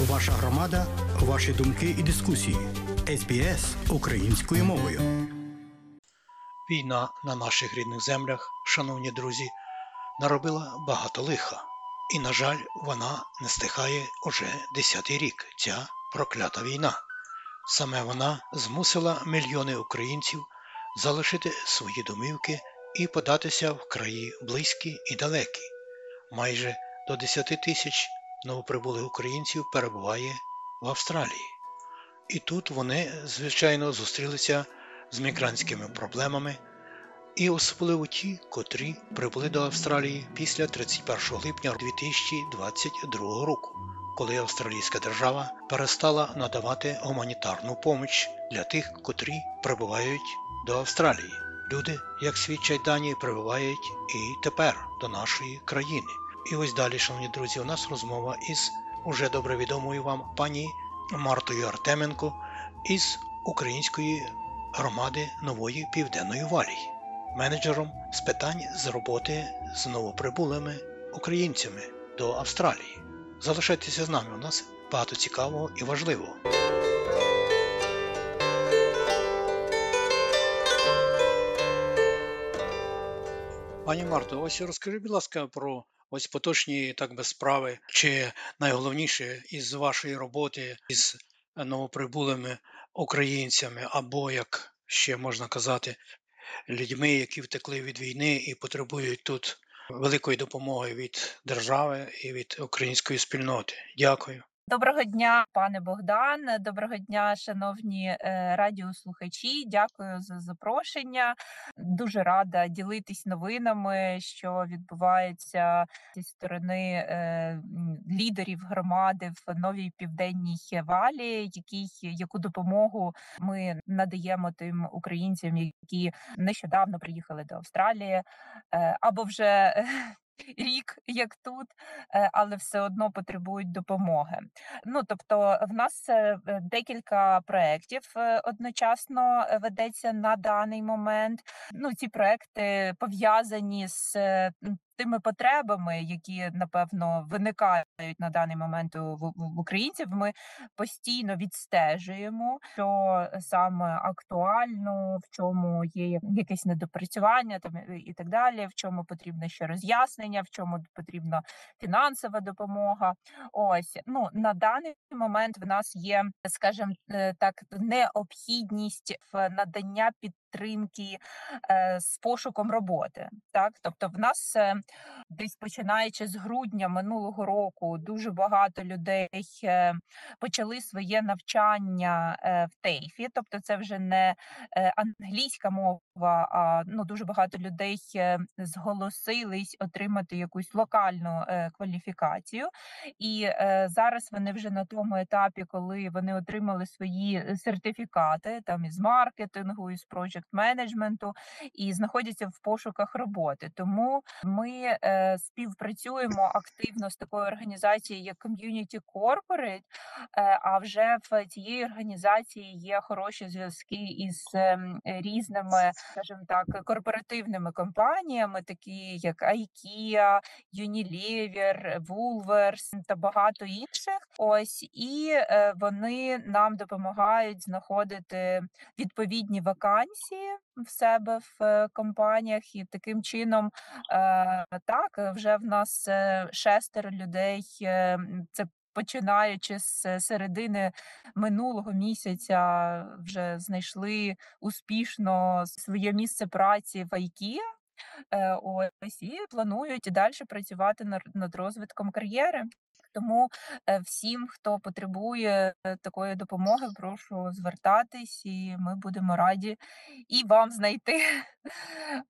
Ваша громада, ваші думки і дискусії. СБС українською мовою. Війна на наших рідних землях, шановні друзі, наробила багато лиха. І, на жаль, вона не стихає уже 10-й рік, ця проклята війна. Саме вона змусила мільйони українців залишити свої домівки і податися в краї близькі і далекі. Майже до 10 тисяч новоприбулих українців перебуває в Австралії. І тут вони, звичайно, зустрілися з мігрантськими проблемами, і особливо ті, котрі прибули до Австралії після 31 липня 2022 року, коли австралійська держава перестала надавати гуманітарну допомогу для тих, котрі прибувають до Австралії. Люди, як свідчать дані, прибувають і тепер до нашої країни. І ось далі, шановні друзі, у нас розмова із уже добре відомою вам пані Мартою Артеменко із української громади Нової Південної Валії, менеджером з питань з роботи з новоприбулими українцями до Австралії. Залишайтеся з нами, у нас багато цікавого і важливого. Пані Марто, ось розкажи, будь ласка, про ось поточні, так би, справи, чи найголовніше із вашої роботи із новоприбулими українцями, або, як ще можна казати, людьми, які втекли від війни і потребують тут великої допомоги від держави і від української спільноти. Дякую. Доброго дня, пане Богдан. Доброго дня, шановні радіослухачі. Дякую за запрошення. Дуже рада ділитись новинами, що відбувається зі сторони лідерів громади в Новій Південній Валії, яку допомогу ми надаємо тим українцям, які нещодавно приїхали до Австралії, або вже рік, як тут, але все одно потребують допомоги. Тобто в нас декілька проєктів одночасно ведеться на даний момент. Ці проєкти пов'язані з тими потребами, які, напевно, виникають на даний момент в українців. Ми постійно відстежуємо, що саме актуально, в чому є якесь недопрацювання і так далі, в чому потрібно ще роз'яснення, в чому потрібна фінансова допомога. Ось, на даний момент в нас є, скажімо так, необхідність в надання підтримки з пошуком роботи. Так? Тобто в нас десь починаючи з грудня минулого року дуже багато людей почали своє навчання в Тейфі. Тобто це вже не англійська мова, а дуже багато людей зголосились отримати якусь локальну кваліфікацію. І зараз вони вже на тому етапі, коли вони отримали свої сертифікати там із маркетингу, із проєкт-менеджменту і знаходяться в пошуках роботи. Тому ми співпрацюємо активно з такою організацією, як Community Corporate, а вже в цій організації є хороші зв'язки із різними, скажімо так, корпоративними компаніями, такі як IKEA, Unilever, Vulvers та багато інших. Ось, і вони нам допомагають знаходити відповідні вакансії в себе в компаніях, і таким чином вже в нас 6 людей, це починаючи з середини минулого місяця, вже знайшли успішно своє місце праці в IKEA. Ось, і планують далі працювати над розвитком кар'єри. Тому всім, хто потребує такої допомоги, прошу звертатись, і ми будемо раді і вам знайти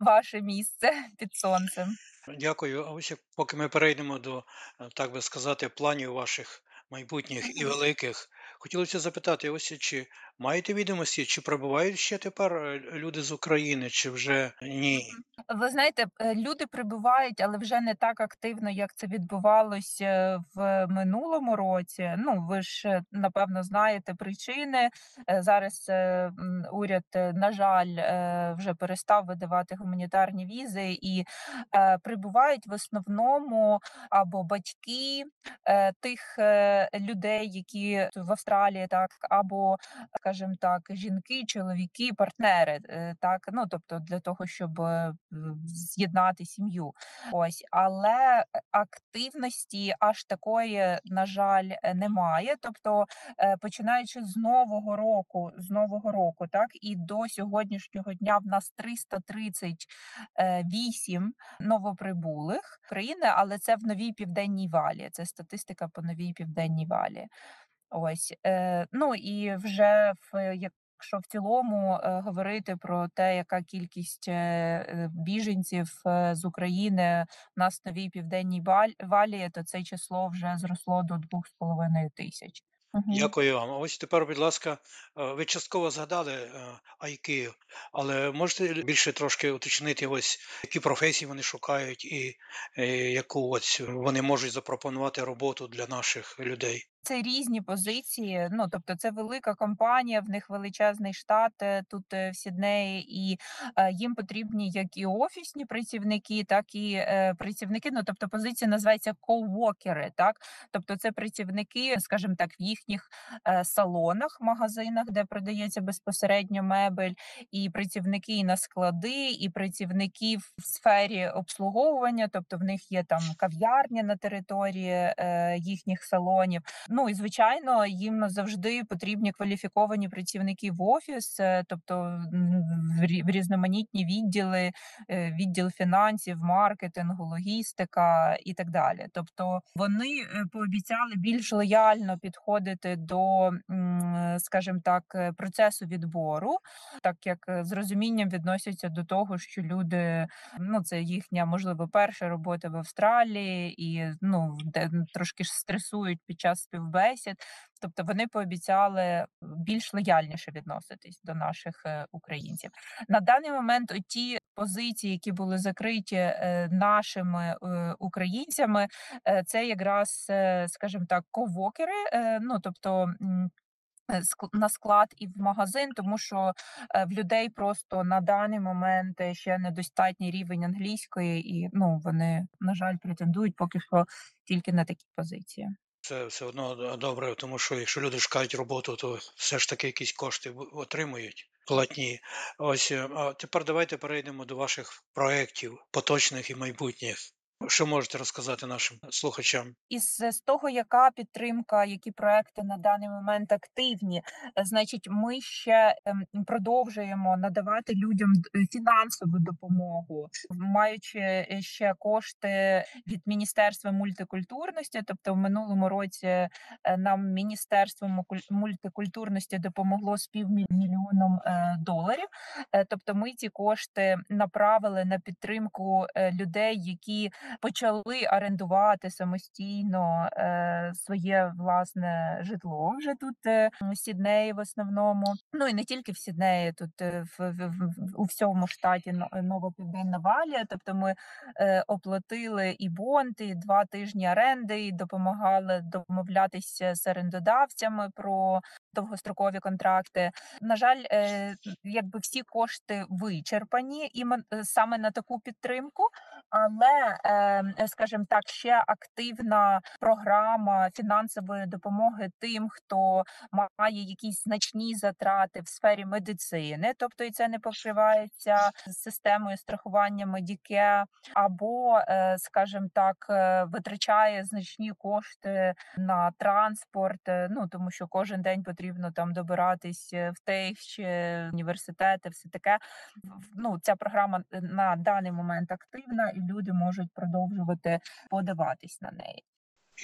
ваше місце під сонцем. Дякую. А ось поки ми перейдемо до, так би сказати, планів ваших майбутніх і великих, Хотілося запитати, ось чи маєте відомості, чи прибувають ще тепер люди з України, чи вже ні? Ви знаєте, люди прибувають, але вже не так активно, як це відбувалося в минулому році. Ну, ви ж, напевно, знаєте причини. Зараз уряд, на жаль, вже перестав видавати гуманітарні візи, і прибувають в основному або батьки тих людей, які в Австралії, так, або, скажімо так, жінки, чоловіки, партнери, так, ну, тобто для того, щоб з'єднати сім'ю. Ось, але активності аж такої, на жаль, немає. Тобто, починаючи з нового року, так, і до сьогоднішнього дня в нас 338 новоприбулих України, але це в Новій Південній Валії, це статистика по Новій Південній Валії. Ось, ну і вже якщо в цілому говорити про те, яка кількість біженців з України в нас в Новій Південній Валії, то це число вже зросло до 2,5 тисяч. Дякую вам. Ось тепер, будь ласка, ви частково згадали IKEA, але можете більше трошки уточнити, ось які професії вони шукають і яку ось вони можуть запропонувати роботу для наших людей? Це різні позиції, ну, тобто це велика компанія, в них величезний штат тут в Сіднеї, і їм потрібні як і офісні працівники, так і працівники, ну, тобто позиція називається коуокери, так, тобто це працівники, скажімо так, в їхніх салонах, магазинах, де продається безпосередньо мебель, і працівники на склади, і працівники в сфері обслуговування, тобто в них є там кав'ярня на території їхніх салонів. Ну і, звичайно, їм завжди потрібні кваліфіковані працівники в офіс, тобто в різноманітні відділи, відділ фінансів, маркетингу, логістика і так далі. Тобто вони пообіцяли більш лояльно підходити до, скажімо так, процесу відбору, так як з розумінням відносяться до того, що люди, ну це їхня, можливо, перша робота в Австралії і, ну, трошки стресують під час співбесід, тобто вони пообіцяли більш лояльніше відноситись до наших українців. На даний момент ті позиції, які були закриті нашими українцями, це якраз, скажімо так, ковокери, ну, тобто на склад і в магазин, тому що в людей просто на даний момент ще недостатній рівень англійської, і, ну, вони, на жаль, претендують поки що тільки на такі позиції. Це все одно добре, тому що якщо люди шукають роботу, то все ж таки якісь кошти отримують платні. Ось, а тепер давайте перейдемо до ваших проєктів поточних і майбутніх. Що можете розказати нашим слухачам? З того, яка підтримка, які проекти на даний момент активні, значить, ми ще продовжуємо надавати людям фінансову допомогу, маючи ще кошти від Міністерства мультикультурності. Тобто в минулому році нам Міністерство мультикультурності допомогло з $500,000. Тобто ми ці кошти направили на підтримку людей, які почали орендувати самостійно своє власне житло вже тут в Сіднеї в основному. Ну і не тільки в Сіднеї, тут у всьому штаті Нова Південна Валія. Тобто ми оплатили і бонд, і 2 тижні оренди, і допомагали домовлятися з орендодавцями про довгострокові контракти. На жаль, якби всі кошти вичерпані і саме на таку підтримку, але, скажімо так, ще активна програма фінансової допомоги тим, хто має якісь значні затрати в сфері медицини, тобто і це не покривається системою страхування Medicare, або, скажімо так, витрачає значні кошти на транспорт, ну тому що кожен день потрібно там добиратись в Тейф, університети, все таке. Ну, ця програма на даний момент активна, і люди можуть продовжувати подаватись на неї.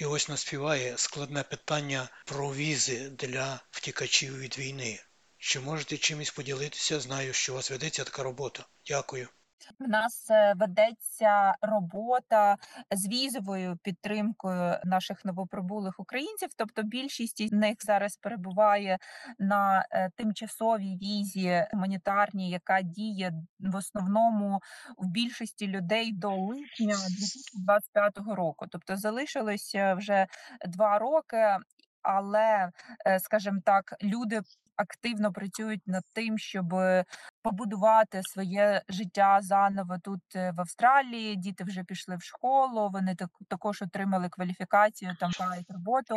І ось наспіває складне питання про візи для втікачів від війни. Чи можете чимось поділитися? Знаю, що у вас ведеться така робота. Дякую. У нас ведеться робота з візовою підтримкою наших новоприбулих українців, тобто більшість з них зараз перебуває на тимчасовій візі гуманітарній, яка діє в основному в більшості людей до липня 2025 року. Тобто залишилось вже 2 роки, але, скажімо так, люди активно працюють над тим, щоб побудувати своє життя заново тут в Австралії. Діти вже пішли в школу, вони також отримали кваліфікацію, там мають роботу.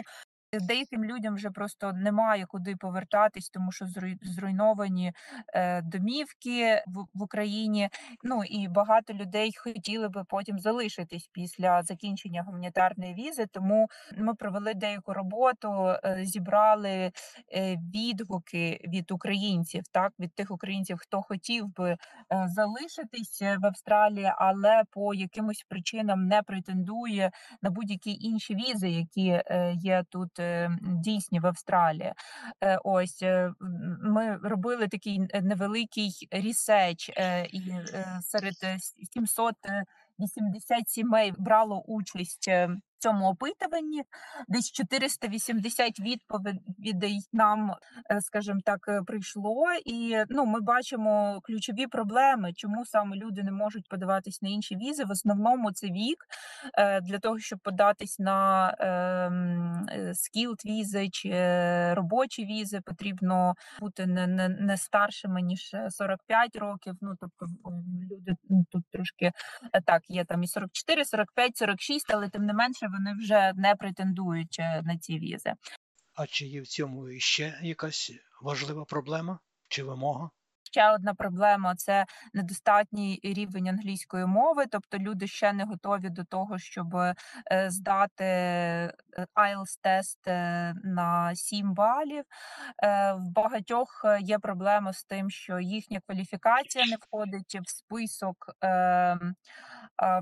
Деяким людям вже просто немає куди повертатись, тому що зруйновані домівки в Україні. Ну і багато людей хотіли би потім залишитись після закінчення гуманітарної візи. Тому ми провели деяку роботу, зібрали відгуки від українців, так, від тих українців, хто хотів би залишитись в Австралії, але по якимось причинам не претендує на будь-які інші візи, які є тут дійсні в Австралії. Ось ми робили такий невеликий ресерч, і серед 780 сімей брало участь в цьому опитуванні. Десь 480 відповідей нам, скажімо так, прийшло. І ну, ми бачимо ключові проблеми, чому саме люди не можуть подаватись на інші візи. В основному це вік. Для того, щоб податись на skilled візи чи робочі візи, потрібно бути не старшими, ніж 45 років. Ну, тобто люди тут трошки так, є там і 44, 45, 46, але тим не менше вони вже не претендують на ці візи. А чи є в цьому ще якась важлива проблема чи вимога? Ще одна проблема – це недостатній рівень англійської мови, тобто люди ще не готові до того, щоб здати IELTS-тест на 7 балів. В багатьох є проблема з тим, що їхня кваліфікація не входить в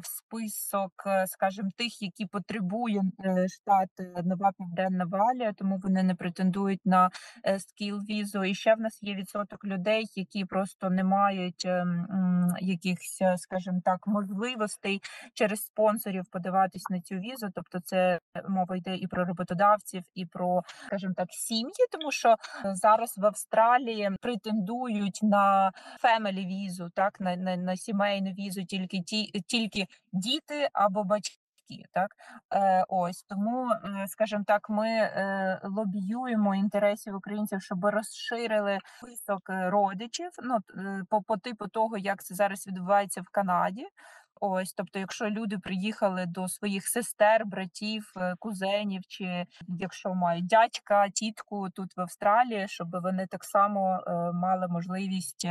список, скажімо, тих, які потребує штат Нова Південна Валія, тому вони не претендують на скіл-візу. І ще в нас є відсоток людей, які просто не мають якихось, скажімо так, можливостей через спонсорів подаватись на цю візу. Тобто це мова йде і про роботодавців, і про, скажімо так, сім'ї, тому що зараз в Австралії претендують на family візу, так, на сімейну візу тільки діти або батьки. Так, ось тому, скажімо так, ми лобіюємо інтересів українців, щоб розширили список родичів, ну, по типу того, як це зараз відбувається в Канаді. Ось, тобто, якщо люди приїхали до своїх сестер, братів, кузенів, чи якщо мають дядька, тітку тут в Австралії, щоб вони так само мали можливість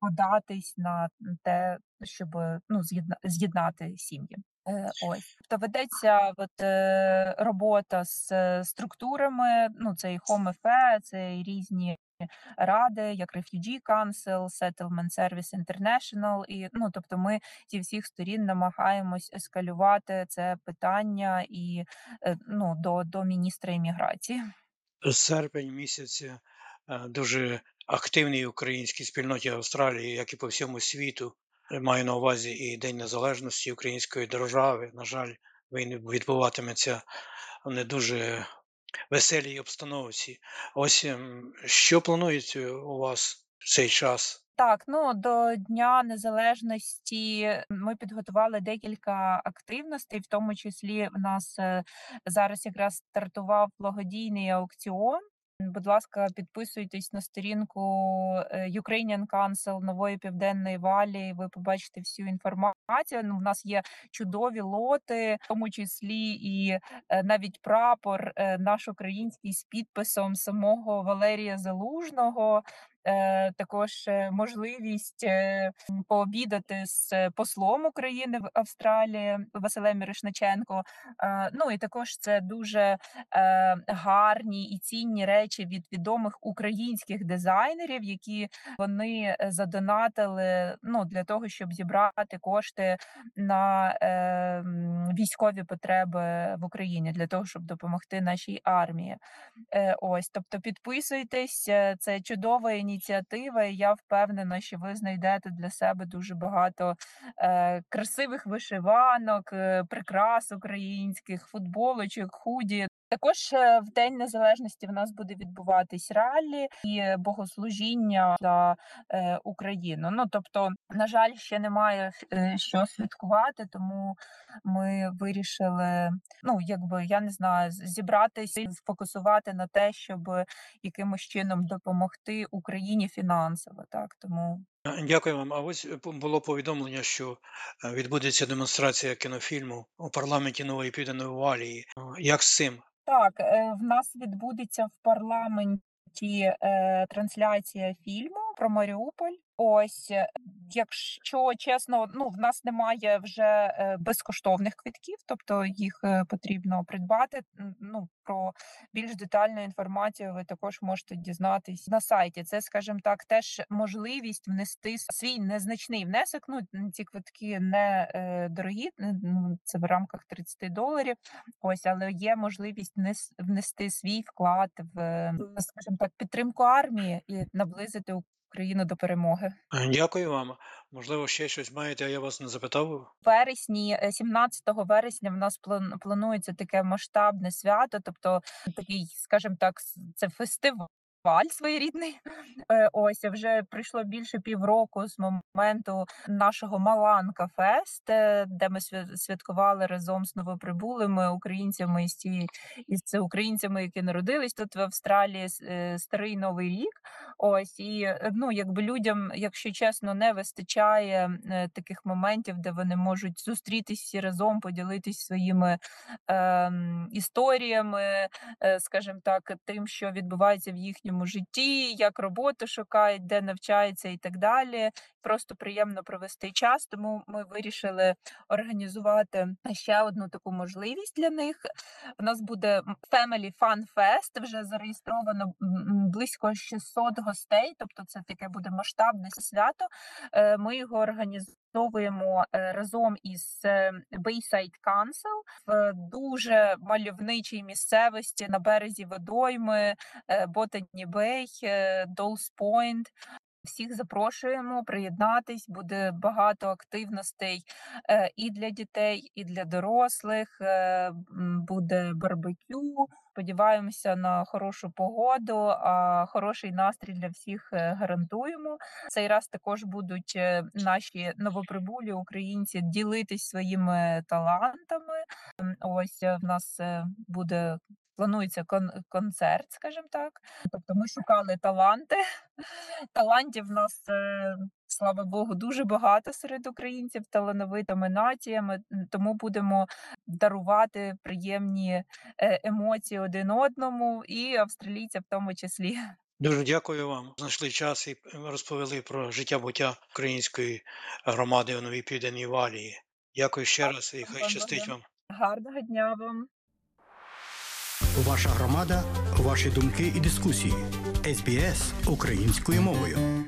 податись на те, щоб ну, з'єднати сім'ї. Ось, тобто ведеться робота з структурами, ну це і Home Affairs, це і різні ради, як Refugee Council, Settlement Service International, і ну тобто ми зі всіх сторін намагаємось ескалювати це питання і ну до міністра імміграції. Серпень місяця дуже активний в українській спільноті Австралії, як і по всьому світу. Маю на увазі і День Незалежності Української держави. На жаль, він відбуватиметься в не дуже веселій обстановці. Ось що планується у вас в цей час? Так, ну до Дня Незалежності ми підготували декілька активностей, в тому числі в нас зараз якраз стартував благодійний аукціон. Будь ласка, підписуйтесь на сторінку Ukrainian Council Нової Південної Валії, ви побачите всю інформацію. Ну, в нас є чудові лоти, в тому числі і навіть прапор наш український з підписом самого Валерія Залужного. Також можливість пообідати з послом України в Австралії Василем Мирошниченко. Ну і також це дуже гарні і цінні речі від відомих українських дизайнерів, які вони задонатили ну, для того, щоб зібрати кошти на військові потреби в Україні, для того, щоб допомогти нашій армії. Ось, тобто підписуйтесь, це чудова ініціатива. ініціатива, і я впевнена, що ви знайдете для себе дуже багато красивих вишиванок, прикрас українських, футболочок, худі. Також в День Незалежності в нас буде відбуватись ралі і богослужіння за Україну. Ну, тобто, на жаль, ще немає що святкувати, тому ми вирішили, ну, якби, я не знаю, зібратися і сфокусувати на те, щоб якимось чином допомогти Україні фінансово, так, тому... Дякую вам. А ось було повідомлення, що відбудеться демонстрація кінофільму у парламенті Нової Південної Валії. Як з цим? Так, в нас відбудеться в парламенті трансляція фільму про Маріуполь. Ось, якщо чесно, ну, в нас немає вже безкоштовних квитків, тобто їх потрібно придбати. Ну, про більш детальну інформацію ви також можете дізнатись на сайті. Це, скажімо так, теж можливість внести свій незначний внесок. Ну, ці квитки не дорогі, це в рамках $30. Ось, але є можливість внести свій вклад в, скажімо так, підтримку армії і наблизити Україну до перемоги. Дякую вам. Можливо, ще щось маєте, а я вас не запитав. В вересні, 17 вересня, в нас планується таке масштабне свято, тобто такий, скажімо так, це фестиваль своєрідний. Ось, вже пройшло більше півроку з моменту нашого Маланка-фест, де ми святкували разом з новоприбулими українцями із українцями, які народились тут в Австралії, старий Новий рік. Ось, і, ну, якби людям, якщо чесно, не вистачає таких моментів, де вони можуть зустрітися разом, поділитись своїми історіями, скажімо так, тим, що відбувається в їхньому житті, як роботу шукають, де навчаються і так далі. Просто приємно провести час, тому ми вирішили організувати ще одну таку можливість для них. У нас буде Family Fun Fest, вже зареєстровано близько 600 гостей, тобто це таке буде масштабне свято. Ми його організовуємо разом із Bayside Council в дуже мальовничій місцевості на березі водойми, Ботані Бей, Доллс Пойнт. Всіх запрошуємо приєднатись, буде багато активностей і для дітей, і для дорослих, буде барбекю. Сподіваємося на хорошу погоду, а хороший настрій для всіх гарантуємо. Цей раз також будуть наші новоприбулі українці ділитись своїми талантами. Ось в нас буде... Планується концерт, скажімо так. Тобто ми шукали таланти. Талантів в нас, слава Богу, дуже багато серед українців, талановитими націями. Тому будемо дарувати приємні емоції один одному і австралійцям в тому числі. Дуже дякую вам. Знайшли час і розповіли про життя-буття української громади у Новій Південній Валії. Дякую ще раз і хай щастить вам. Гарного дня вам. Ваша громада, ваші думки і дискусії. SBS українською мовою.